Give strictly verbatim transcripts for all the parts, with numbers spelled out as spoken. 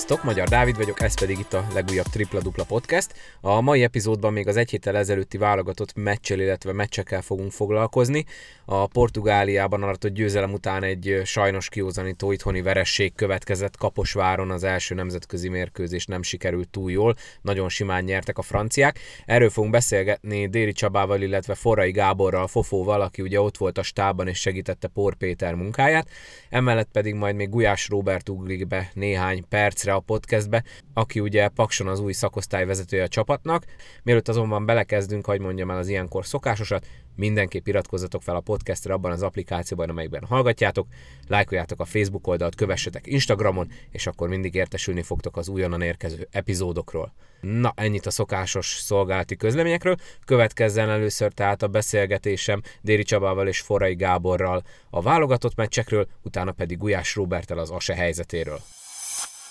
Sziasztok, Magyar Dávid vagyok, ez pedig itt a legújabb Tripla Dupla Podcast. A mai epizódban még az egy héttel ezelőtti válogatott meccsel, illetve meccsekkel fogunk foglalkozni. A Portugáliában aratott győzelem után egy sajnos kiózanító itthoni veresség következett Kaposváron, az első nemzetközi mérkőzés nem sikerült túl jól, nagyon simán nyertek a franciák. Erről fogunk beszélgetni Déri Csabával, illetve Forrai Gáborral, Fofóval, aki ugye ott volt a stábban és segítette Pór Péter munkáját. Emellett pedig majd még Gulyás Róbert ugrik be néhány percre a podcastbe, aki ugye Pakson az új szakosztály vezetője a csapatnak. Mielőtt azonban belekezdünk, hadd mondjam el az ilyenkor szokásosat, mindenképp iratkozzatok fel a podcastre abban az applikációban, amelyikben hallgatjátok, lájkoljátok a Facebook oldalt, kövessetek Instagramon, és akkor mindig értesülni fogtok az újonnan érkező epizódokról. Na, ennyit a szokásos szolgálati közleményekről. Következzen először tehát a beszélgetésem Déri Csabával és Forrai Gáborral a válogatott meccsekről, utána pedig Gulyás Róberttel az ASE helyzetéről.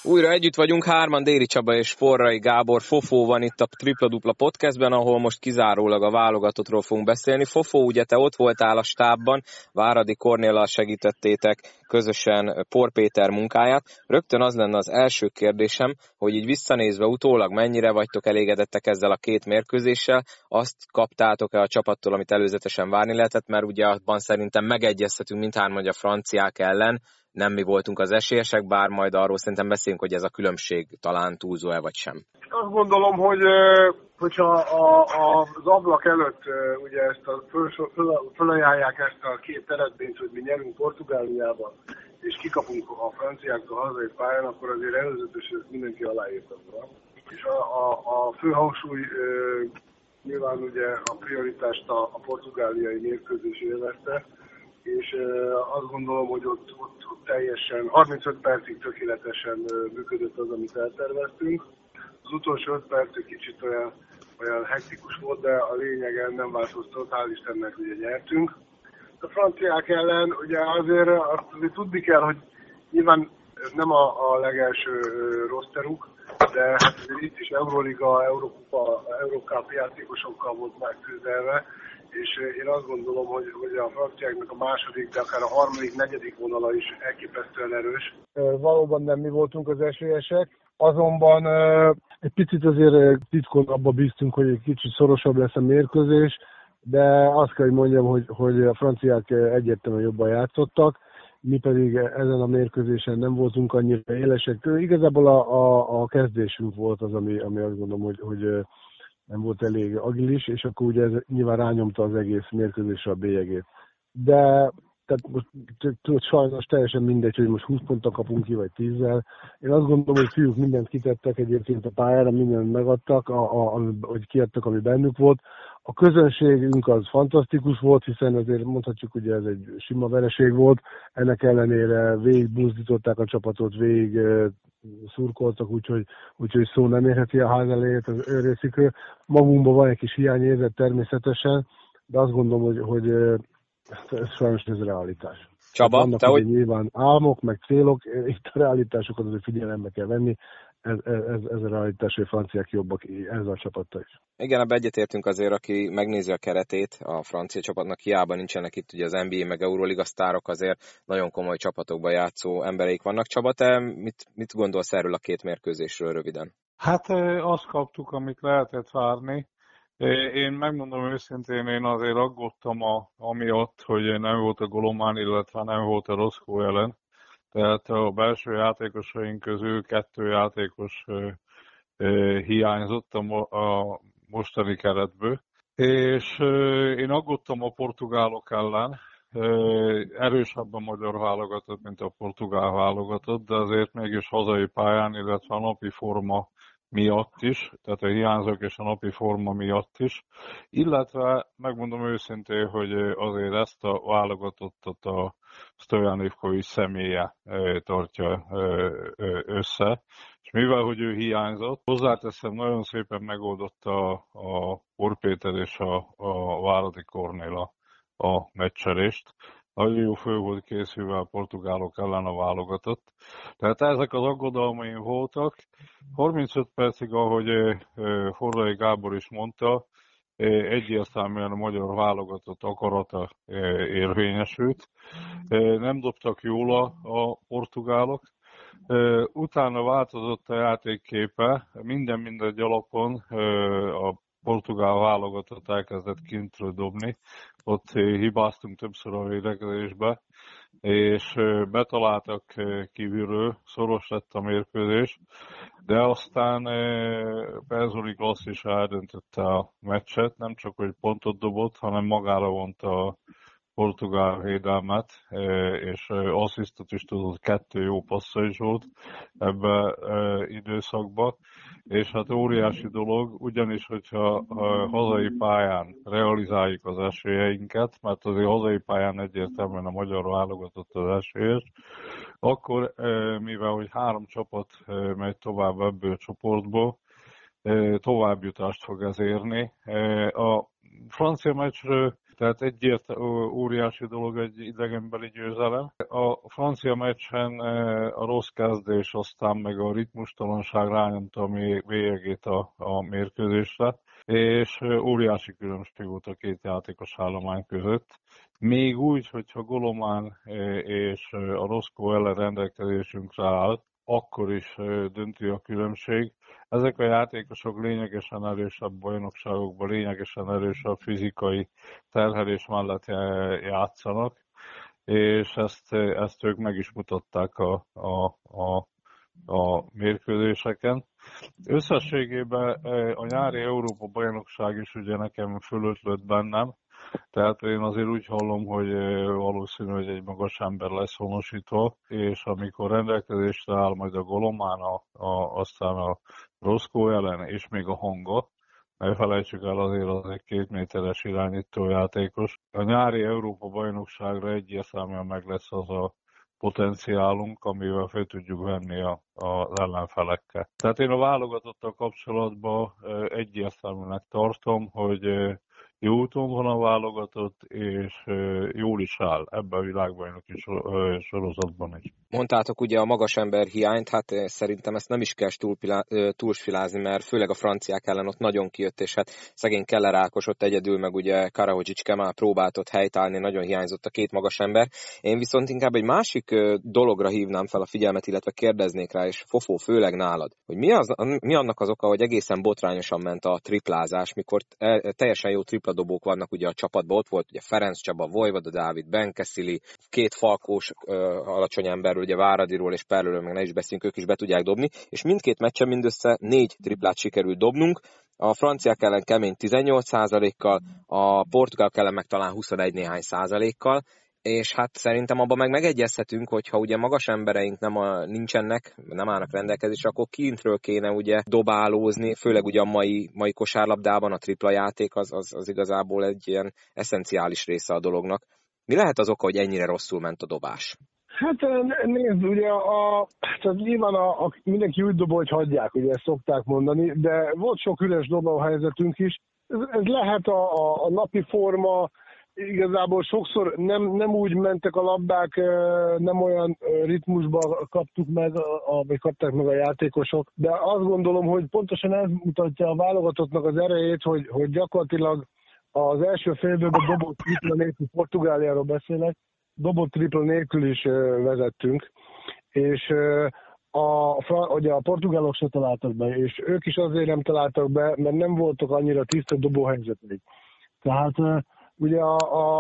Újra együtt vagyunk, hárman, Déri Csaba és Forrai Gábor. Fofó van itt a Tripla Dupla Podcastben, ahol most kizárólag a válogatottról fogunk beszélni. Fofó, ugye te ott voltál a stábban, Váradi Kornéllal segítettétek közösen Pór Péter munkáját. Rögtön az lenne az első kérdésem, hogy így visszanézve utólag mennyire vagytok elégedettek ezzel a két mérkőzéssel, azt kaptátok-e a csapattól, amit előzetesen várni lehetett, mert ugye abban szerintem megegyezhetünk mindhárman, hogy a franciák ellen nem mi voltunk az esélyesek, bár majd arról szerintem beszélünk, hogy ez a különbség talán túlzó-e vagy sem. Azt gondolom, hogy hogyha a, a, az ablak előtt ugye ezt a, föl, föl, fölajánlják ezt a két eredményt, hogy mi nyerünk Portugáliában, és kikapunk a franciáktól hazai pályán, akkor azért előzetesen mindenki aláírta volna. És a, a, a fő hangsúly nyilván ugye a prioritást a, a portugáliai mérkőzés élvezte, és azt gondolom, hogy ott, ott, ott teljesen, harmincöt percig tökéletesen működött az, amit elterveztünk. Az utolsó öt percig kicsit olyan, olyan hektikus volt, de a lényegen nem változtott, hál' Istennek ugye nyertünk. A franciák ellen ugye azért azt azért tudni kell, hogy nyilván ez nem a, a legelső rosteruk, de hát itt is Euróliga, Európa, Eurókupa játékosokkal volt megküzdelve, és én azt gondolom, hogy, hogy a franciáknak a második, de akár a harmadik, negyedik vonala is elképesztően erős. Valóban nem mi voltunk az esélyesek, azonban egy picit azért titkon abba bíztunk, hogy egy kicsit szorosabb lesz a mérkőzés, de azt kell, hogy mondjam, hogy, hogy a franciák egyértelműen jobban játszottak, mi pedig ezen a mérkőzésen nem voltunk annyira élesek. Igazából a, a, a kezdésünk volt az, ami, ami azt gondolom, hogy... hogy nem volt elég agilis, és akkor ugye ez nyilván rányomta az egész mérkőzésre a bélyegét. De tehát most tudod, sajnos teljesen mindegy, hogy most húsz ponttal kapunk ki, vagy tízzel. Én azt gondolom, hogy fiúk mindent kitettek egyébként a pályára, mindent megadtak, a, a, hogy kiadtak, ami bennük volt. A közönségünk az fantasztikus volt, hiszen azért mondhatjuk, hogy ez egy sima vereség volt. Ennek ellenére végig buzdították a csapatot, végig szurkoltak, úgyhogy, úgyhogy szó nem érheti a ház elejét az ő részükről. Magunkban van egy kis hiányérzet természetesen, de azt gondolom, hogy, hogy ez sajnos ez realitás. Csaba, vannak, te hogy... Nyilván álmok, meg célok, itt a realitásokat azért figyelembe kell venni. Ez, ez, ez a realitás, hogy franciák jobbak ezzel a csapattal is. Igen, ebbe egyetértünk azért, aki megnézi a keretét a francia csapatnak, hiába nincsenek itt ugye az en bé á meg Euróliga sztárok, azért nagyon komoly csapatokban játszó embereik vannak. Csaba, te mit, mit gondolsz erről a két mérkőzésről röviden? Hát azt kaptuk, amit lehetett várni. Én megmondom őszintén, én azért aggódtam a, amiatt, hogy nem volt a Golomán, illetve nem volt a Roszkó ellen. Tehát a belső játékosaink közül kettő játékos hiányzott a mostani keretből. És én aggódtam a portugálok ellen. Erősebb a magyar válogatott, mint a portugál válogatott, de azért mégis hazai pályán, illetve a napi forma miatt is, tehát a hiányzók és a napi forma miatt is. Illetve megmondom őszintén, hogy azért ezt a válogatottat a Sztojan Ivković személye tartja össze. És mivel, hogy ő hiányzott, hozzáteszem, nagyon szépen megoldotta a Pór Péter és a, a Váradi Kornél a, a meccselést. Nagyon jó fő volt készülve a portugálok ellen a válogatott. Tehát ezek az aggodalmaim voltak. harmincöt percig, ahogy Forrai Gábor is mondta, egyértelműen a magyar válogatott akarata érvényesült. Nem dobtak jól a portugálok. Utána változott a játékképe, minden mindegy alapon a portugál válogatott elkezdett kintről dobni, ott hibáztunk többször a védekezésbe, és betaláltak kívülről, szoros lett a mérkőzés, de aztán Benzoni Glass is eldöntötte a meccset, nem csak hogy pontot dobott, hanem magára vonta a portugál védelmet, és asszisztot is tudott, kettő jó passza is volt ebben időszakban, és hát óriási dolog, ugyanis hogyha hazai pályán realizáljuk az esélyeinket, mert azért hazai pályán egyértelműen a magyar válogatott az esélyes, akkor mivel hogy három csapat megy tovább ebből a csoportból, továbbjutást fog ez érni. A francia meccsről, tehát egyért óriási dolog egy idegenbeli győzelem. A francia meccsen a rossz kezdés, aztán meg a ritmustalanság rányomta a bélyegét a, a mérkőzésre, és óriási különbség volt a két játékos állomány között. Még úgy, hogyha Golomán és a Roszkó ellen rendelkezésünkre állt, akkor is döntő a különbség. Ezek a játékosok lényegesen erősebb bajnokságokban, lényegesen erősebb fizikai terhelés mellett játszanak, és ezt, ezt ők meg is mutatták a, a, a, a mérkőzéseken. Összességében a nyári Európa-bajnokság is ugye nekem fölötlött bennem, tehát én azért úgy hallom, hogy valószínű, hogy egy magas ember lesz honosítva, és amikor rendelkezésre áll majd a Golomán, a, a, aztán a Roszkó ellen, és még a Hanga, ne felejtsük el azért az egy két méteres irányító játékos. A nyári Európa-bajnokságra egyértelműen meg lesz az a potenciálunk, amivel fel tudjuk venni a, a, az ellenfelekkel. Tehát én a válogatottal kapcsolatban egyértelműnek tartom, hogy jó úton van a válogatott, és jól is áll ebben a világbajnoki sorozatban is. Mondtátok ugye a magas ember hiányt, hát szerintem ezt nem is kell túlsfilázni, mert főleg a franciák ellen ott nagyon kijött, és hát szegény Keller Ákos ott egyedül, meg ugye Karahodzsicske már próbált ott helytállni, nagyon hiányzott a két magas ember. Én viszont inkább egy másik dologra hívnám fel a figyelmet, illetve kérdeznék rá, és Fofó, főleg nálad, hogy mi, az, mi annak az oka, hogy egészen botrányosan ment a triplázás, mikor teljesen jó tripla dobók vannak ugye a csapatban, ott volt ugye Ferenc Csaba, Vojvoda Dávid, Benke, Szili, két falkós ö, alacsony emberről, ugye Váradiról és Perlőről, meg ne is beszélünk, ők is be tudják dobni, és mindkét meccsen mindössze négy triplát sikerült dobnunk, a franciák ellen kemény tizennyolc százalékkal, a portugálok ellen meg talán huszonegy néhány százalékkal, és hát szerintem abban meg megegyezhetünk, hogyha ugye magas embereink nem a, nincsenek, nem állnak rendelkezésre, akkor kintről kéne ugye dobálózni, főleg ugye a mai, mai kosárlabdában a tripla játék az, az, az igazából egy ilyen eszenciális része a dolognak. Mi lehet az oka, hogy ennyire rosszul ment a dobás? Hát nézd, ugye a, tehát nyilván a, a, mindenki úgy dob, hogy hagyják, ugye ezt szokták mondani, de volt sok üres dobóhelyzetünk is. Ez, ez lehet a, a, a napi forma, igazából sokszor nem, nem úgy mentek a labdák, nem olyan ritmusban kaptuk meg, vagy kapták meg a játékosok, de azt gondolom, hogy pontosan ez mutatja a válogatottnak az erejét, hogy, hogy gyakorlatilag az első fél időben dobott tripla nélkül, Portugáliáról beszélek, dobott tripla nélkül is vezettünk, és a, ugye a portugálok se találtak be, és ők is azért nem találtak be, mert nem voltak annyira tiszta dobóhelyzetben. Tehát ugye a,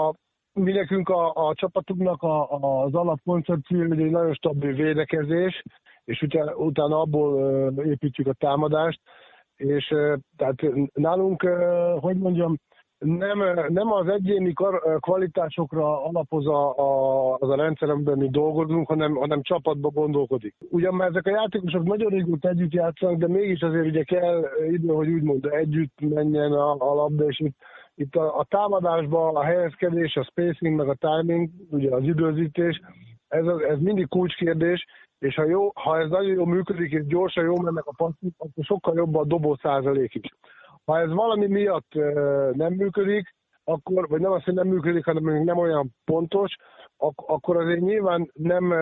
a, mi nekünk a, a csapatunknak a, a, az alapkoncepció egy nagyon stabil védekezés, és utána, utána abból építjük a támadást, és tehát nálunk, hogy mondjam, nem, nem az egyéni kvalitásokra alapoz a, a, az a rendszer, amiben mi dolgozunk, hanem, hanem csapatba gondolkodik. Ugyan már ezek a játékosok nagyon régóta együtt játszanak, de mégis azért ugye kell idő, hogy úgymond együtt menjen a, a labda, és itt Itt a, a támadásban a helyezkedés, a spacing, meg a timing, ugye az időzítés, ez, ez mindig kulcskérdés, és ha, jó, ha ez nagyon jól működik, és gyorsan jól mennek a passzok, akkor sokkal jobb a dobó százalék is. Ha ez valami miatt nem működik, akkor, vagy nem azt, hogy nem működik, hanem nem olyan pontos, ak- akkor azért nyilván nem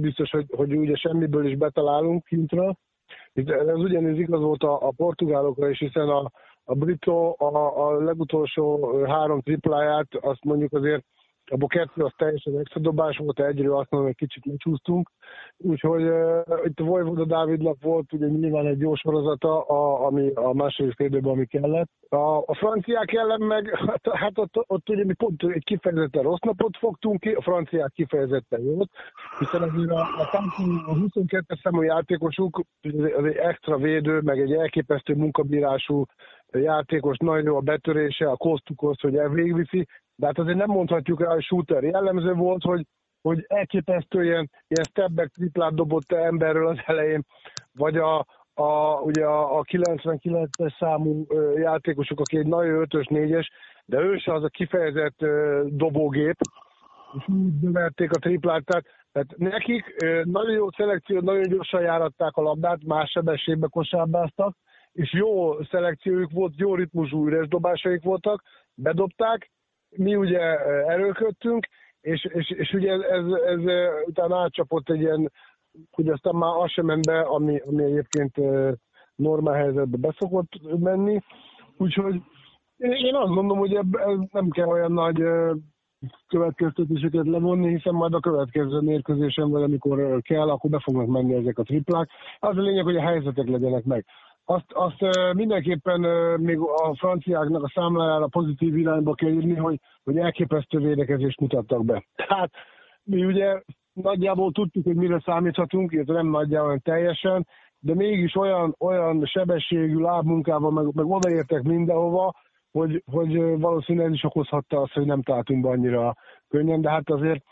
biztos, hogy, hogy ugye semmiből is betalálunk kintra. Ez ugyanis igaz volt a, a portugálokra is, hiszen a A Brito a, a legutolsó három tripláját, azt mondjuk azért abból kettő az teljesen extra dobás volt, egyről azt mondom, hogy kicsit lecsúsztunk. Úgyhogy uh, itt a Vojvoda Dávidnak volt ugye nyilván egy jó sorozata, a, ami a második fél időben, ami kellett. A, a franciák ellen meg, hát ott, ott ugye mi pont egy kifejezetten rossz napot fogtunk ki, a franciák kifejezetten jót, hiszen azért a, a, a huszonkettes számú játékosuk, az egy extra védő, meg egy elképesztő munkabírású játékos, nagyon jó a betörése, a kosztukoszt, hogy elvégviszi, de hát azért nem mondhatjuk rá, hogy shooter jellemző volt, hogy, hogy elképesztő ilyen, ilyen step-back triplát dobott emberről az elején, vagy a, a, ugye a, a kilencvenkilences számú játékosok, aki egy nagyon ötös, négyes, de ő se az a kifejezett dobógép, és úgy beverték a triplát, tehát, tehát nekik nagyon jó szelekció, nagyon gyorsan járatták a labdát, más sebességbe kosárbáztak, és jó szelekciójuk volt, jó ritmusú üres dobásaik voltak, bedobták, mi ugye erőködtünk, és, és, és ugye ez, ez, ez utána átcsapott egy ilyen, hogy aztán már az sem ment be, ami, ami egyébként normál helyzetben beszokott menni. Úgyhogy én azt mondom, hogy ez nem kell olyan nagy következtetéseket levonni, hiszen majd a következő mérkőzésen, vagy amikor kell, akkor be fognak menni ezek a triplák. Az a lényeg, hogy a helyzetek legyenek meg. Azt, azt mindenképpen még a franciáknak a számlájára pozitív irányba kell írni, hogy, hogy elképesztő védekezést mutattak be. Tehát mi ugye nagyjából tudtuk, hogy mire számíthatunk, illetve nem nagyjából, hanem teljesen, de mégis olyan, olyan sebességű lábmunkával, meg, meg odaértek mindenhova, hogy, hogy valószínűleg is okozhatta azt, hogy nem találtunk be annyira könnyen, de hát azért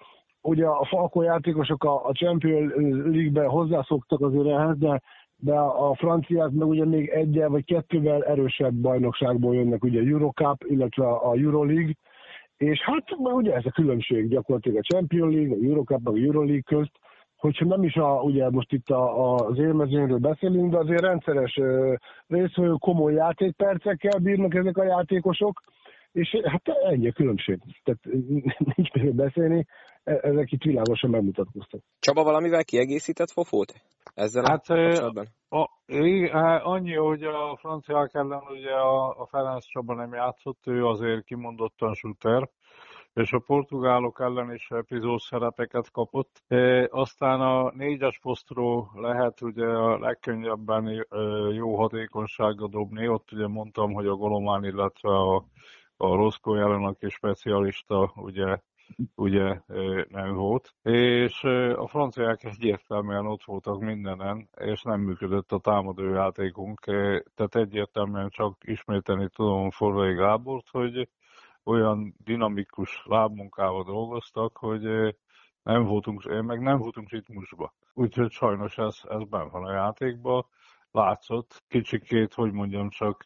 ugye a Falcó játékosok a, a Champions League-ben hozzászoktak azért ehhez, de de a franciák meg ugye még egyel vagy kettővel erősebb bajnokságból jönnek, ugye a Eurocup, illetve a Euroleague, és hát ugye ez a különbség gyakorlatilag a Champions League, a Eurocup, meg a Euroleague közt, hogyha nem is a, ugye most itt a, az élmezőnyről beszélünk, de azért rendszeres részvevő komoly játékpercekkel bírnak ezek a játékosok, és hát ennyi a különbség, tehát nincs miről beszélni, ezek itt világosan megmutatkoztak. Csaba valamivel kiegészített Fofót? Ezzel hát a, a, a, annyi, hogy a franciák ellen ugye a, a Ferenc Csaba nem játszott, ő azért kimondottan shooter, és a portugálok ellen is epizód szerepeket kapott. E, aztán a négyes posztról lehet ugye a legkönnyebben jó hatékonysággal dobni, ott ugye mondtam, hogy a Golomán, illetve a a Roszkó jelen, aki specialista, ugye, ugye nem volt. És a franciák egyértelműen ott voltak mindenen, és nem működött a támadójátékunk. Tehát egyértelműen csak ismételni tudom Forrai Gábort, hogy olyan dinamikus lábmunkával dolgoztak, hogy nem voltunk, meg nem voltunk ritmusba. Úgyhogy sajnos ez, ez benn van a játékban. Látszott kicsikét, hogy mondjam csak,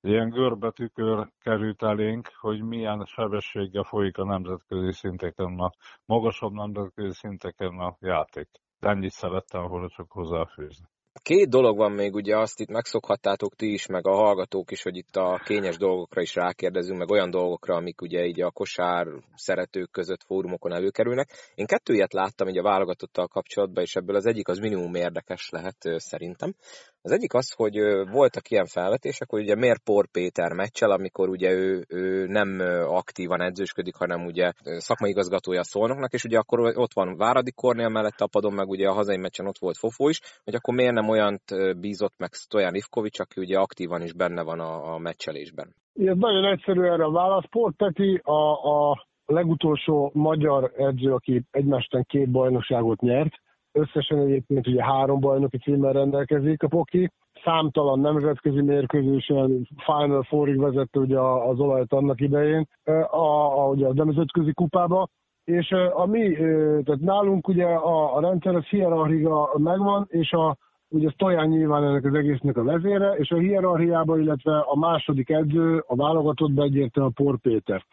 ilyen görbetükör került elénk, hogy milyen sebességgel folyik a nemzetközi szinteken, a magasabb nemzetközi szinteken a játék. Ennyit szerettem volna csak hozzáfűzni. Két dolog van még, ugye azt itt megszokhattátok ti is, meg a hallgatók is, hogy itt a kényes dolgokra is rákérdezünk, meg olyan dolgokra, amik ugye így a kosár szeretők között fórumokon előkerülnek. Én kettőjét láttam így a válogatottal kapcsolatban, és ebből az egyik az minimum érdekes lehet szerintem. Az egyik az, hogy voltak ilyen felvetések, hogy ugye miért Pór Péter meccsel, amikor ugye ő, ő nem aktívan edzősködik, hanem ugye szakmai igazgatója a Szolnoknak, és ugye akkor ott van Váradi Kornél mellett apadon, meg ugye a hazai meccsen ott volt Fofó is, hogy akkor miért nem olyant bízott meg Sztojan Ivković, aki ugye aktívan is benne van a, a meccselésben. Ez nagyon egyszerű erre a válasz. Pór Peti a, a legutolsó magyar edző, aki egymástán két bajnokságot nyert. Összesen egyébként ugye három bajnoki címmel rendelkezik a Poki. Számtalan nemzetközi mérkőzésen Final Fourig vezette ugye az olajat annak idején a, a, ugye a nemzetközi kupába. És a mi, tehát nálunk ugye a, a rendszer az hierarchia megvan, és a, ugye Sztojan nyilván ennek az egésznek a vezére, és a hierarchiában, illetve a második edző, a válogatottban egyértelműen a Pór Péter.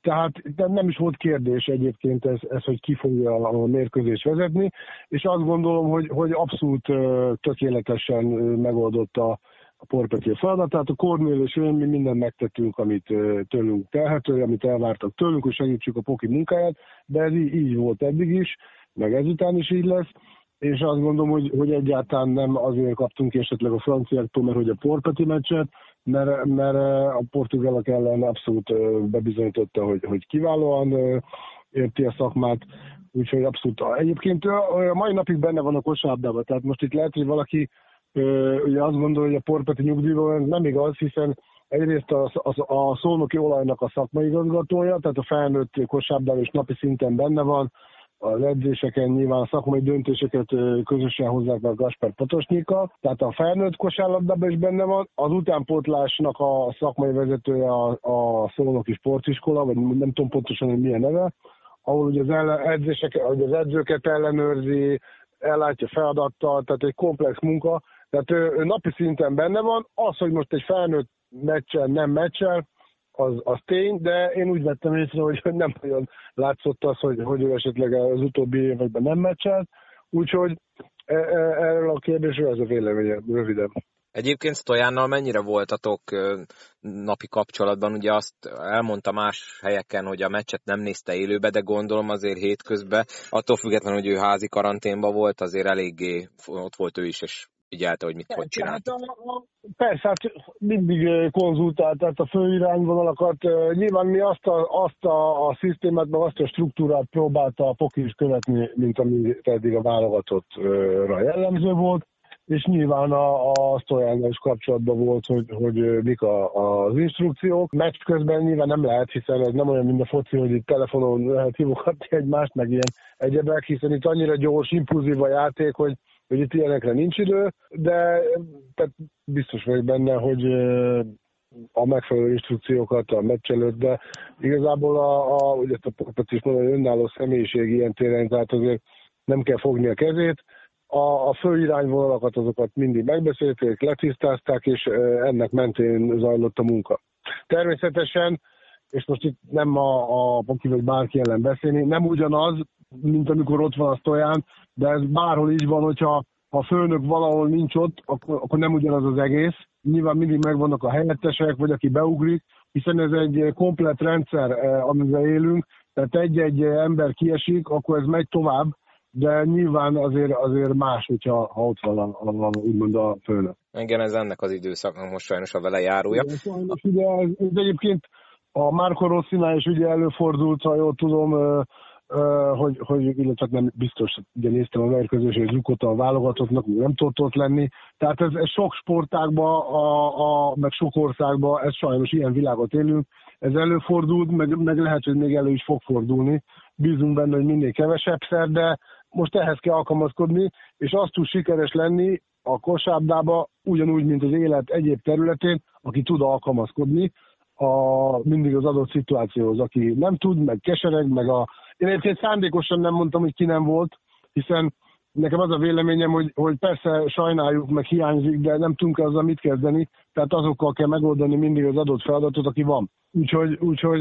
Tehát de nem is volt kérdés egyébként ez, ez, hogy ki fogja a mérkőzést vezetni, és azt gondolom, hogy, hogy abszolút tökéletesen megoldotta a Pór Péter feladatát. A Kornél és én mi mindent megtettünk, amit tőlünk telhető, amit elvártak tőlünk, hogy segítsük a Poki munkáját, de ez így, így volt eddig is, meg ezután is így lesz. És azt gondolom, hogy, hogy egyáltalán nem azért kaptunk esetleg a franciáktól, mert hogy a Pór Péti meccset, mert, mert a portugálok ellen abszolút bebizonyította, hogy, hogy kiválóan érti a szakmát, úgyhogy abszolút. Egyébként a mai napig benne van a kosárlabdában, tehát most itt lehet, hogy valaki ugye azt gondolja, hogy a Pór Péter nyugdíjban nem igaz, hiszen egyrészt a, a, a szolnoki olajnak a szakmai igazgatója, tehát a felnőtt kosárlabdában és napi szinten benne van, az edzéseken nyilván a szakmai döntéseket közösen hozzák a Gaspar Potosnyka, tehát a felnőtt kosárlabdában is benne van, az utánpótlásnak a szakmai vezetője a, a szolnoki sportiskola, vagy nem tudom pontosan, hogy milyen neve, ahol ugye az, ellen, edzések, az edzőket ellenőrzi, ellátja feladattal, tehát egy komplex munka, tehát ő, ő napi szinten benne van, az, hogy most egy felnőtt meccsel, nem meccsel, Az, az tény, de én úgy vettem észre, hogy nem nagyon látszott az, hogy, hogy ő esetleg az utóbbi években nem meccselt, úgyhogy erről a kérdésről ez a véleménye röviden. Egyébként Sztojannal mennyire voltatok napi kapcsolatban? Ugye azt elmondta más helyeken, hogy a meccset nem nézte élőbe, de gondolom azért hétközben, attól függetlenül, hogy ő házi karanténban volt, azért eléggé ott volt ő is, és figyelte, hogy mit hogy csinált. Persze, hát mindig konzultált, tehát a főirányvonalakat. Nyilván mi azt a, azt a, a szisztémát, meg azt a struktúrát próbálta a poki is követni, mint ami eddig a válogatottra jellemző volt, és nyilván a, a Sztojánnal is kapcsolatban volt, hogy, hogy mik a, az instrukciók. Meccs közben nyilván nem lehet, hiszen ez nem olyan, mint a foci, hogy itt telefonon lehet hívogatni egymást, meg ilyen egyebek, hiszen itt annyira gyors, impulzív a játék, hogy hogy itt ilyenekre nincs idő, de tehát biztos vagy benne, hogy a megfelelő instrukciókat a meccs előtt, de igazából a, a, ugye ezt a Popet is mondani, önálló személyiség ilyen téren, tehát azért nem kell fogni a kezét. A, a fő irányvonalakat azokat mindig megbeszélték, letisztázták, és ennek mentén zajlott a munka. Természetesen, és most itt nem a, a Poki vagy bárki ellen beszélni, nem ugyanaz, mint amikor ott van a Sztoján, de ez bárhol így van, hogyha ha a főnök valahol nincs ott, akkor, akkor nem ugyanaz az egész. Nyilván mindig megvannak a helyettesek, vagy aki beugrik, hiszen ez egy komplett rendszer, amivel élünk, tehát egy-egy ember kiesik, akkor ez megy tovább, de nyilván azért, azért más, hogyha ha ott van, a, a, úgymond a főnök. Igen, ez ennek az időszaknak most sajnos a vele járója. De sajnos, ugye, ez egyébként a Marco Rossinál is ugye előfordult, ha jól tudom, Hogy, hogy illetve nem biztos, ugye néztem a mérkőzés, és zukott a válogatottnak, nem tudott ott lenni. Tehát ez, ez sok sportágban, a, a, meg sok országban, ez sajnos ilyen világot élünk. Ez előfordult, meg, meg lehet, hogy még elő is fog fordulni. Bízunk benne, hogy minél kevesebb szer, de most ehhez kell alkalmazkodni, és azt tud sikeres lenni a kosárlabdába, ugyanúgy, mint az élet egyéb területén, aki tud alkalmazkodni a, mindig az adott szituációhoz. Aki nem tud, meg kesereg, meg a én egyébként szándékosan nem mondtam, hogy ki nem volt, hiszen nekem az a véleményem, hogy, hogy persze sajnáljuk, meg hiányzik, de nem tudunk azzal mit kezdeni, tehát azokkal kell megoldani mindig az adott feladatot, aki van. Úgyhogy, úgyhogy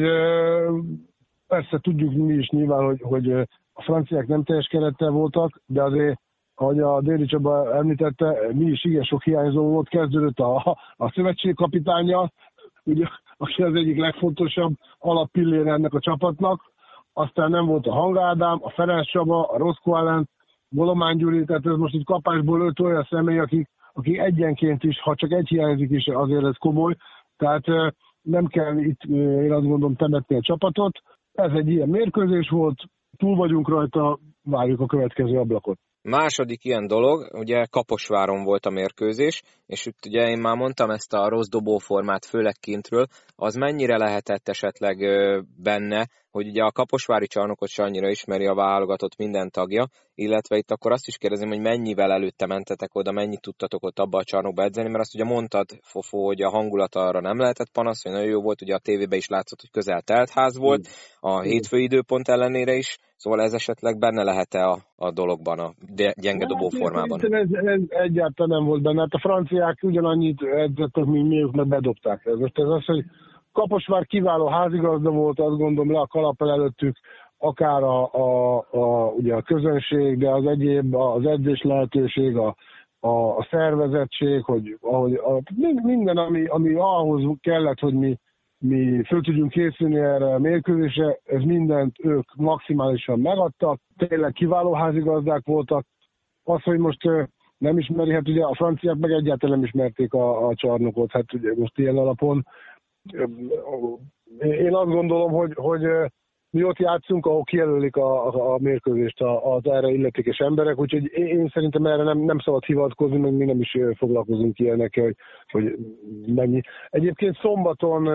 persze tudjuk mi is nyilván, hogy, hogy a franciák nem teljes kerettel voltak, de azért, ahogy a Déri Csaba említette, mi is igen sok hiányzó volt, kezdődött a, a szövetségkapitánya, ugye, aki az egyik legfontosabb alappillére ennek a csapatnak. Aztán nem volt a Hanga Ádám, a Ferenc Csaba, a Roszkó ellen, Golomán Gyuri, tehát ez most itt kapásból öt olyan személy, akik, akik egyenként is, ha csak egy hiányzik is, azért ez komoly. Tehát nem kell itt, én azt gondolom, temetni a csapatot. Ez egy ilyen mérkőzés volt, túl vagyunk rajta, várjuk a következő ablakot. Második ilyen dolog, ugye Kaposváron volt a mérkőzés, és itt ugye én már mondtam ezt a rossz dobóformát, főleg kintről, az mennyire lehetett esetleg benne, hogy ugye a kaposvári csarnokot se annyira ismeri a válogatott minden tagja, illetve itt akkor azt is kérdezem, hogy mennyivel előtte mentetek oda, mennyit tudtatok ott abba a csarnokba edzeni, mert azt ugye mondtad, Fofó, hogy a hangulat arra nem lehetett panasz, hogy nagyon jó volt, ugye a tévében is látszott, hogy közel teltház volt, a hétfői időpont ellenére is, szóval ez esetleg benne lehet-e a, a dologban, a gyenge dobóformában? Ez, ez egyáltalán nem volt benne, hát a franciák ugyanannyit edzettek, mint mi, meg bedobták. Ez most ez az, hogy Kaposvár kiváló házigazda volt, azt gondolom, le a kalapel előttük, akár a, a, a, ugye a közönség, de az egyéb, az edzés lehetőség, a, a, a szervezettség, hogy ahogy, a, minden, ami, ami ahhoz kellett, hogy mi, mi föl tudjunk készülni erre a mérkőzésre, ez mindent ők maximálisan megadtak, tényleg kiváló házigazdák voltak. Az, hogy most nem ismeri, hát ugye a franciák meg egyáltalán nem ismerték a, a csarnokot, hát ugye most ilyen alapon. Én azt gondolom, hogy, hogy mi ott játszunk, ahol kijelölik a, a, a mérkőzést az erre illetékes emberek, úgyhogy én szerintem erre nem, nem szabad hivatkozni, meg mi nem is foglalkozunk ilyenekkel, hogy, hogy mennyi. Egyébként szombaton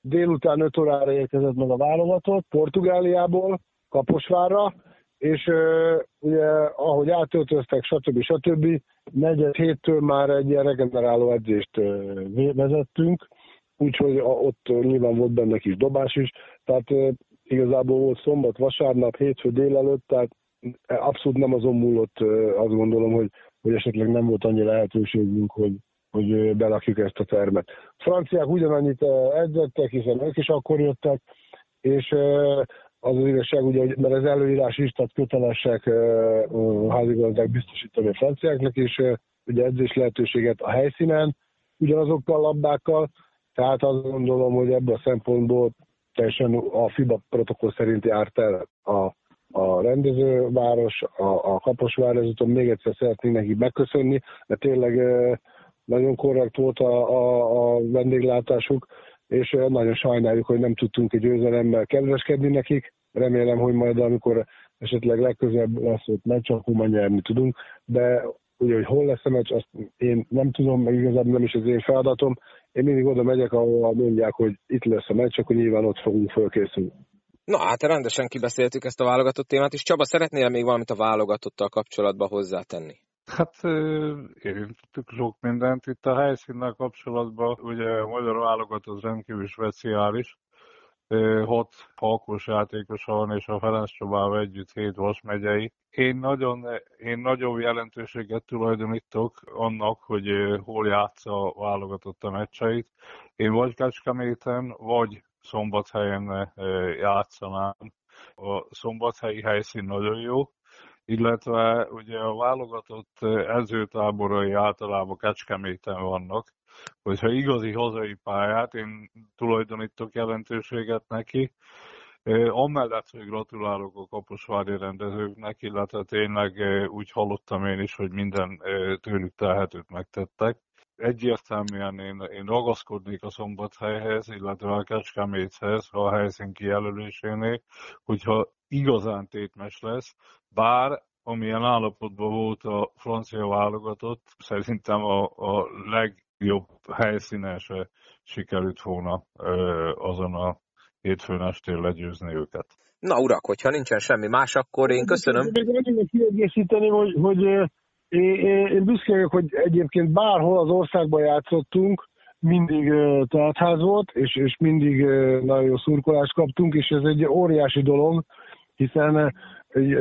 délután öt órára érkezett meg a válogatott Portugáliából, Kaposvárra, és ugye, ahogy átöltöztek, stb. stb. Negyed héttől már egy ilyen regeneráló edzést vezettünk, úgyhogy ott nyilván volt benne kis dobás is, tehát igazából volt szombat, vasárnap, hétfő délelőtt, tehát abszolút nem azon múlott, azt gondolom, hogy, hogy esetleg nem volt annyi lehetőségünk, hogy, hogy belakjuk ezt a termet. A franciák ugyanannyit edzettek, hiszen ők is akkor jöttek, és az az igazság, ugye, hogy, mert az előírás is, tehát kötelesek házigazdák biztosítani a franciáknak, és ugye edzés lehetőséget a helyszínen, ugyanazokkal a labdákkal, tehát azt gondolom, hogy ebből a szempontból teljesen a FIBA protokoll szerint járt el a, a rendezőváros, a, a Kaposvár, ezután még egyszer szeretnénk nekik megköszönni, mert tényleg nagyon korrekt volt a, a, a vendéglátásuk, és nagyon sajnáljuk, hogy nem tudtunk egy győzelemmel kedveskedni nekik. Remélem, hogy majd amikor esetleg legközelebb lesz ott meccs, akkor majd nyerni tudunk, de ugye, hogy hol lesz a meccs, azt én nem tudom, meg igazából nem is az én feladatom. Én mindig oda megyek, ahol mondják, hogy itt lesz a meccs, akkor nyilván ott fogunk fölkészülni. Na hát rendesen kibeszéltük ezt a válogatott témát, és Csaba, szeretnél még valamit a válogatottal kapcsolatban hozzátenni? Hát érintük sok mindent. Itt a helyszínnel kapcsolatban ugye a magyar válogatott rendkívül speciális. Hat halkos játékosa van, és a Ferenc Csabával együtt hét vasmegyei. Én nagyon, én nagyobb jelentőséget tulajdonítok annak, hogy hol játsza a válogatott a meccseit. Én vagy Kecskeméten, vagy Szombathelyen játszanám. A szombathelyi helyszín nagyon jó, illetve ugye a válogatott edzőtáborai általában Kecskeméten vannak. Hogyha igazi hazai pályát, én tulajdonítok jelentőséget neki. Amellett, hogy gratulálok a kaposvári rendezőknek, illetve tényleg úgy hallottam én is, hogy minden tőlük telhetőt megtettek. Egyértelműen én, én ragaszkodnék a Szombathelyhez, illetve a Kecskeméthez, a helyszín kijelölésénél, hogyha igazán tétmes lesz, bár amilyen állapotban volt a francia válogatott, szerintem a, a legjobb helyszínen se sikerült volna azon a hétfőn estén legyőzni őket. Na urak, hogyha nincsen semmi más, akkor én köszönöm. Én kiegészíteném, hogy, hogy én, én büszke vagyok, hogy egyébként bárhol az országban játszottunk, mindig teltház volt, és, és mindig nagyon jó szurkolást kaptunk, és ez egy óriási dolog, hiszen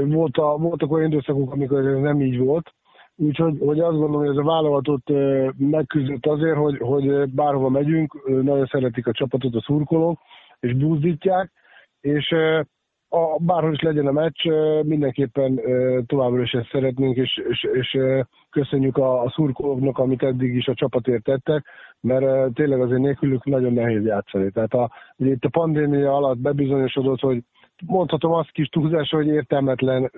volt a, voltak olyan időszakok, amikor ez nem így volt. Úgyhogy hogy azt gondolom, hogy ez a válogatott megküzdött azért, hogy, hogy bárhova megyünk, nagyon szeretik a csapatot a szurkolók, és búzdítják, és a, bárhol is legyen a meccs, mindenképpen továbbra is ezt szeretnénk, és, és, és köszönjük a, a szurkolóknak, amit eddig is a csapatért tettek, mert tényleg azért nélkülük nagyon nehéz játszani. Tehát a, ugye itt a pandémia alatt bebizonyosodott, hogy mondhatom azt kis túlzásra, hogy értelmetlen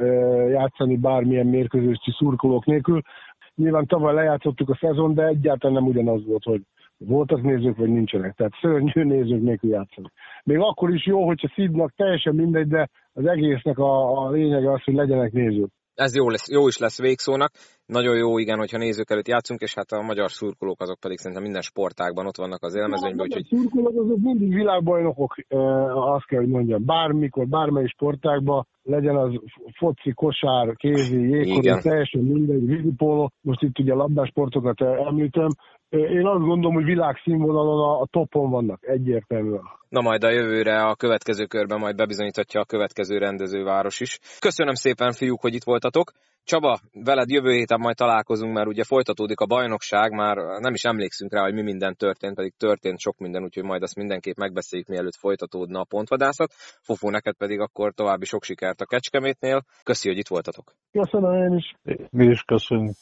játszani bármilyen mérkőzési szurkolók nélkül. Nyilván tavaly lejátszottuk a szezon, de egyáltalán nem ugyanaz volt, hogy voltak nézők, vagy nincsenek. Tehát szörnyű nézők nélkül játszani. Még akkor is jó, hogyha szidnak, teljesen mindegy, de az egésznek a, a lényege az, hogy legyenek nézők. Ez jó lesz, jó is lesz végszónak. Nagyon jó, igen, hogyha nézők előtt játszunk, és hát a magyar szurkolók azok pedig szerintem minden sportágban ott vannak az élmezőnyben. Úgyhogy... A szurkolók azok mindig világbajnokok, azt kell, hogy mondjam. Bármikor, bármely sportágban, legyen az foci, kosár, kézi, jégkorú, teljesen mindegy, vízipóló. Most itt ugye labdásportokat említem. Én azt gondolom, hogy világszínvonalon a topon vannak, egyértelműen. Na majd a jövőre, a következő körben majd bebizonyíthatja a következő rendezőváros is. Köszönöm szépen, fiúk, hogy itt voltatok. Csaba, veled jövő héten majd találkozunk, mert ugye folytatódik a bajnokság, már nem is emlékszünk rá, hogy mi minden történt, pedig történt sok minden, úgyhogy majd azt mindenképp megbeszéljük, mielőtt folytatódna a pontvadászat. Fofó, neked pedig akkor további sok sikert a Kecskemétnél. Köszi, hogy itt voltatok. Köszönöm én is. Mi is köszönjük.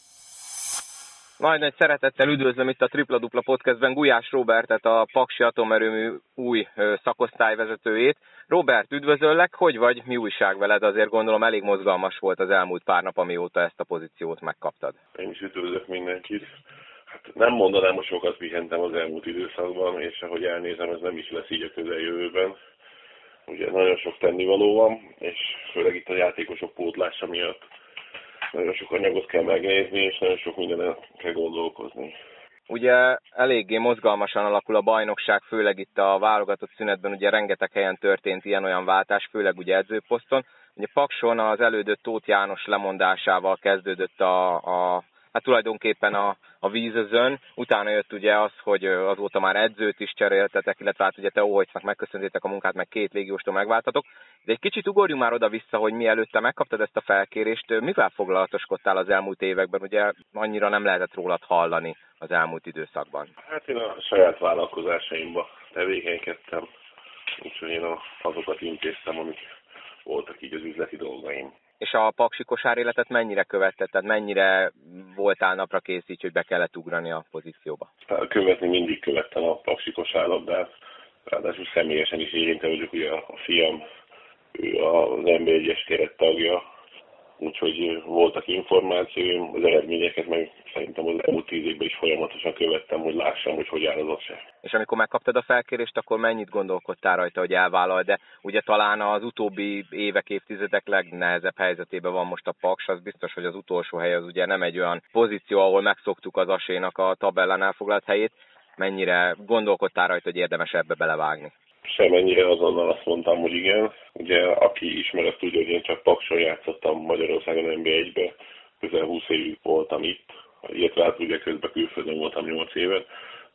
Nagy nagy szeretettel üdvözlöm itt a Tripla Dupla Podcastben Gulyás Róbertet, a Paksi Atomerőmű új szakosztályvezetőjét. Róbert, üdvözöllek, hogy vagy, mi újság veled? Azért gondolom elég mozgalmas volt az elmúlt pár nap, amióta ezt a pozíciót megkaptad. Én is üdvözlök mindenkit. Hát nem mondanám, hogy sokat pihentem az elmúlt időszakban, és ahogy elnézem, ez nem is lesz így a közeljövőben. ugye nagyon sok tennivaló van, és főleg itt a játékosok pótlása miatt nagyon sok anyagot kell megnézni, és nagyon sok mindenen kell gondolkozni. Ugye eléggé mozgalmasan alakul a bajnokság, főleg itt a válogatott szünetben ugye rengeteg helyen történt ilyen-olyan váltás, főleg ugye edzőposzton. Ugye Pakson az elődött Tóth János lemondásával kezdődött a, a hát tulajdonképpen a, a vízözön. Utána jött ugye az, hogy azóta már edzőt is cseréltetek, illetve hát ugye te Óhajcnak megköszöntétek a munkát, meg két légióstól megváltatok. De egy kicsit ugorjunk már oda-vissza, hogy mielőtte megkaptad ezt a felkérést, mivel foglalatoskodtál az elmúlt években? Ugye annyira nem lehetett rólad hallani az elmúlt időszakban. Hát én a saját vállalkozásaimba tevékenykedtem, úgyhogy én azokat intéztem, amik voltak így az üzleti dolgaim. És a paksi kosár életet mennyire követted? Tehát mennyire voltál napra kész így, hogy be kellett ugrani a pozícióba? Követni mindig követtem a paksi kosárlabdát, ráadásul személyesen is érintve vagyok, ugye a fiam, ő az en bé egyes keret tagja, úgyhogy voltak információim, az eredményeket meg szerintem az elmúlt tíz évben is folyamatosan követtem, hogy lássam, hogy hogy áll az osztály. És amikor megkaptad a felkérést, akkor mennyit gondolkodtál rajta, hogy elvállal, de ugye talán az utóbbi évek, évtizedek legnehezebb helyzetében van most a Paks, az biztos, hogy az utolsó hely az ugye nem egy olyan pozíció, ahol megszoktuk az asénak a tabellán elfoglalt helyét. Mennyire gondolkodtál rajta, hogy érdemes ebbe belevágni? Semennyire azonnal azt mondtam, hogy igen. Ugye aki ismer, azt tudja, hogy én csak Pakson játszottam Magyarországon en bé egybe, közel húsz évig voltam itt, illetve hát ugye közben külföldön voltam nyolc évet,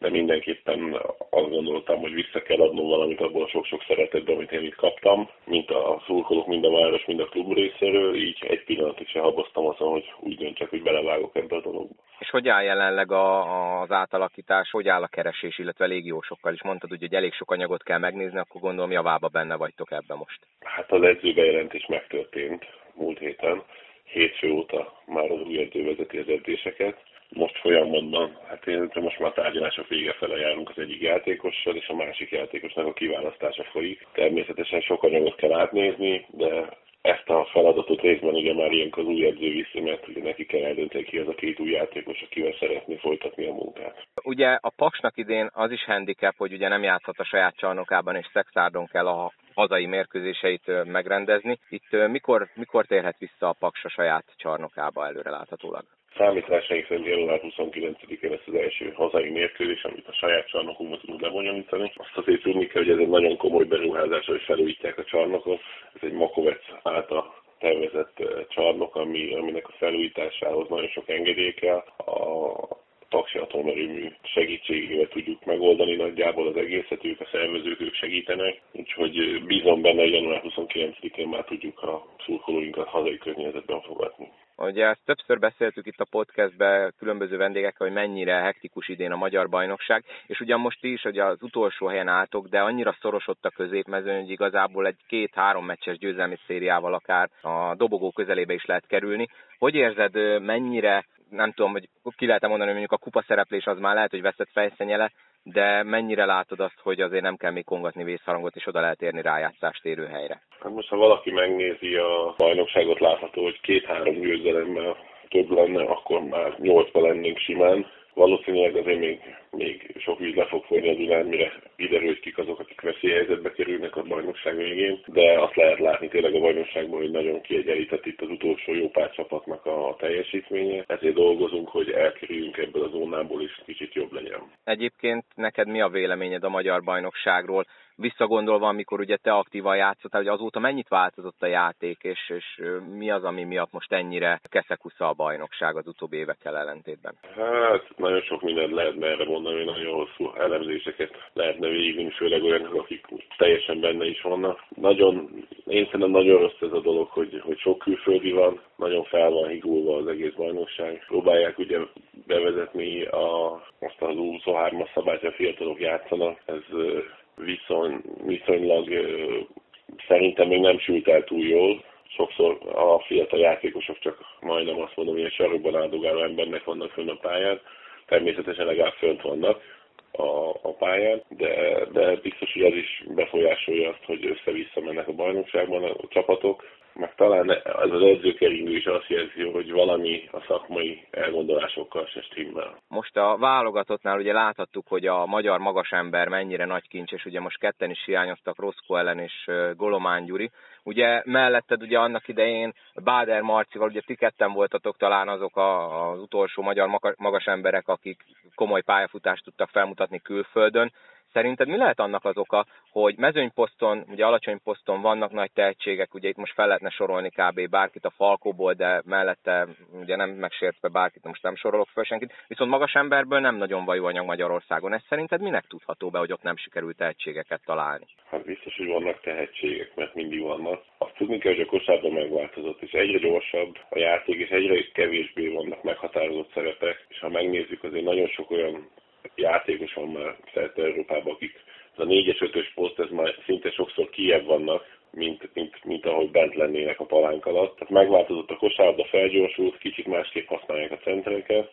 de mindenképpen azt gondoltam, hogy vissza kell adnom valamit abból a sok-sok szeretetben, amit én itt kaptam, mint a szurkolók, mind a város, mind a klub részéről, így egy pillanatig se haboztam azon, hogy úgy döntsek, hogy belevágok ebbe a dologba. És hogy áll jelenleg a, az átalakítás, hogy áll a keresés, illetve légiósokkal is? Mondtad, hogy elég sok anyagot kell megnézni, akkor gondolom javába benne vagytok ebben most. Hát az edzőbejelentés megtörtént múlt héten, hétfő óta már az új edző vezeti az edzéseket. Most folyamodban, hát én most már tárgyalások vége fele járunk az egyik játékossal, és a másik játékosnak a kiválasztása folyik. Természetesen sok anyagot kell átnézni, de ezt a feladatot részben ugye már ilyenkor az új edző viszi, mert ugye neki kell eldönteni, ki az a két új játékos, akivel szeretné folytatni a munkát. Ugye a Paksnak idén az is handicap, hogy ugye nem játszhat a saját csarnokában, és Szexárdon kell a hazai mérkőzéseit megrendezni. Itt mikor, mikor térhet vissza a Paks a saját csarnokába előreláthatólag? Számításaink szerint január huszonkilencedikén lesz az első hazai mérkőzés, amit a saját csarnokunkban tudunk lebonyolítani. Azt azért tudni kell, hogy ez egy nagyon komoly beruházás, hogy felújítják a csarnokot. Ez egy Makovec által tervezett csarnok, ami, aminek a felújításához nagyon sok engedély kell. A Paksi atomerőmű segítségével tudjuk megoldani nagyjából az egészet, ők a szervezők, ők segítenek. Úgyhogy bízom benne, hogy január huszonkilencedikén már tudjuk a szurkolóinkat hazai környezetben fogadni. Ugye ezt többször beszéltük itt a podcastben különböző vendégekkel, hogy mennyire hektikus idén a magyar bajnokság, és ugyan most is, hogy az utolsó helyen álltok, de annyira szorosott a középmezőny, hogy igazából egy két-három meccses győzelmi szériával akár a dobogó közelébe is lehet kerülni. Hogy érzed, mennyire, nem tudom, hogy ki lehet mondani, hogy mondjuk a kupaszereplés az már lehet, hogy veszett fejszennyele, de mennyire látod azt, hogy azért nem kell még kongatni vészharangot, és oda lehet érni rájátszást élőhelyre? Hát most, ha valaki megnézi a bajnokságot, látható, hogy két-három győzelemmel több lenne, akkor már nyolcba lennénk simán. Valószínűleg azért még, még sok víz le fog folyni az után, mire kiderül, hogy kik azok, akik veszélyhelyzetbe kerülnek a bajnokság végén, de azt lehet látni tényleg a bajnokságban, hogy nagyon kiegyenlített itt az utolsó jó pár csapatnak a teljesítménye, ezért dolgozunk, hogy elkerüljünk ebből a zónából is, kicsit jobb legyen. Egyébként neked mi a véleményed a magyar bajnokságról? Visszagondolva, amikor ugye te aktívan játszottál, hogy azóta mennyit változott a játék, és, és mi az, ami miatt most ennyire keszekusza a bajnokság az utóbbi évekkel ellentétben? Hát nagyon sok mindent lehetne erre mondani, nagyon hosszú elemzéseket lehetne végigni, főleg olyanok, akik teljesen benne is vannak. Nagyon, én szerintem nagyon rossz ez a dolog, hogy, hogy sok külföldi van, nagyon fel van higulva az egész bajnokság. Próbálják ugye bevezetni a, azt az U huszonhármas szabályt, hogy a fiatalok játszanak, ez Viszony, viszonylag szerintem még nem sült el túl jól. Sokszor a fiatal játékosok csak majdnem azt mondom, hogy egy sarokban áldogáló embernek vannak fönn a pályán. Természetesen legalább fönt vannak a, a pályán, de, de biztos, hogy az is befolyásolja azt, hogy össze-vissza mennek a bajnokságban a csapatok. meg talán ez az edzőkeringő is azt jelzi, hogy valami a szakmai elgondolásokkal se stimmel. Most a válogatottnál ugye láthattuk, hogy a magyar magasember mennyire nagy kincs, és ugye most ketten is hiányoztak, Roszkó ellen és Golomán Gyuri. Ugye melletted ugye annak idején Báder Marcival, ugye ti ketten voltatok talán azok a, az utolsó magyar magasemberek, akik komoly pályafutást tudtak felmutatni külföldön. Szerinted mi lehet annak az oka, hogy mezőnyposzton, ugye alacsony poszton vannak nagy tehetségek, ugye itt most fel lehetne sorolni kb. Bárkit a Falkóból, de mellette ugye nem megsértve bárkit, most nem sorolok föl senkit, viszont magas emberből nem nagyon van jó anyag Magyarországon. Ez szerinted minek tudható be, hogy ott nem sikerült tehetségeket találni? Hát biztos, hogy vannak tehetségek, mert mindig vannak. Azt tudni kell, hogy a kosárban megváltozott, és egyre gyorsabb a játék, és egyre kevésbé vannak meghatározott szerepek, és ha megnézzük, azért nagyon sok olyan játékos van már szerte Európában, akik ez a négyes ötös poszt, ez már szinte sokszor kijebb vannak, mint, mint, mint ahogy bent lennének a palánk alatt. Tehát megváltozott a kosárlabda, felgyorsult, kicsit másképp használják a centereket.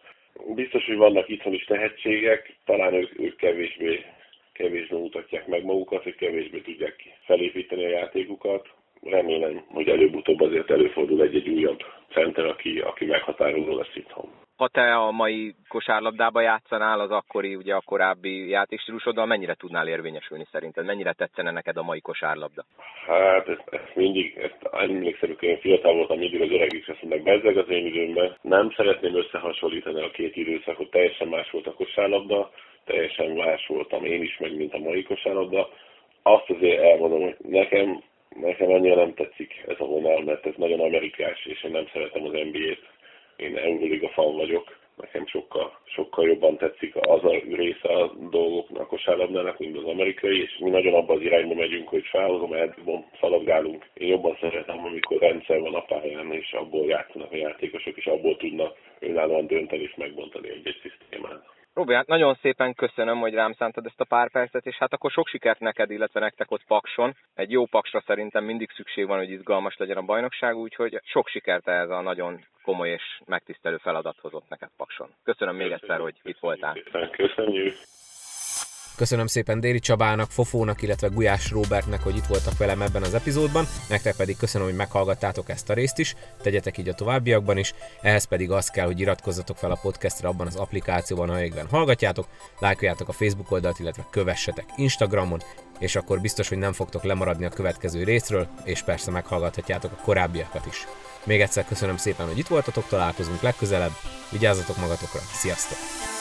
Biztos, hogy vannak itthon is tehetségek, talán ők, ők kevésbé, kevésbé mutatják meg magukat, hogy kevésbé tudják felépíteni a játékukat. Remélem, hogy előbb-utóbb azért előfordul egy-egy újabb center, aki, aki meghatározó lesz itthon. Ha te a mai kosárlabdába játszanál, az akkori, ugye a korábbi játékstílusoddal mennyire tudnál érvényesülni szerinted? Mennyire tetszene neked a mai kosárlabda? Hát, ezt, ezt mindig, ezt emlékszem, hogy én fiatal voltam, mindig az öreg is azt mondták, bezzeg az én időmben. Nem szeretném összehasonlítani a két időszakot, teljesen más volt a kosárlabda, teljesen más voltam én is, meg mint a mai kosárlabda. Azt azért elmondom, hogy nekem, nekem annyira nem tetszik ez a vonal, mert ez nagyon amerikás, és én nem szeretem az en bé á-t. Én Euróliga fan vagyok, nekem sokkal, sokkal jobban tetszik az a része a dolgoknak, a kosárlabdának, mint az amerikai, és mi nagyon abban az irányba megyünk, hogy felhozom, edzbom, szaladgálunk. Én jobban szeretem, amikor rendszer van a pályán, és abból játszanak a játékosok, és abból tudnak önállóan dönteni és megbontani egy-egy szisztémát. Robi, hát nagyon szépen köszönöm, hogy rám szántad ezt a pár percet, és hát akkor sok sikert neked, illetve nektek ott Pakson. Egy jó Paksra szerintem mindig szükség van, hogy izgalmas legyen a bajnokság, úgyhogy sok sikert ehhez a nagyon komoly és megtisztelő feladathoz ott neked Pakson. Köszönöm még egyszer, hogy itt voltál. Köszönjük. Köszönöm szépen Déri Csabának, Fofónak, illetve Gulyás Róbertnek, hogy itt voltak velem ebben az epizódban. Nektek pedig köszönöm, hogy meghallgattátok ezt a részt is, tegyetek így a továbbiakban is. Ehhez pedig az kell, hogy iratkozzatok fel a podcastra abban az applikációban, amelyikben hallgatjátok, lájkoljátok a Facebook oldalt, illetve kövessetek Instagramon, és akkor biztos, hogy nem fogtok lemaradni a következő részről, és persze meghallgathatjátok a korábbiakat is. Még egyszer köszönöm szépen, hogy itt voltatok, találkozunk legközelebb, vigyázzatok magatokra, sziasztok!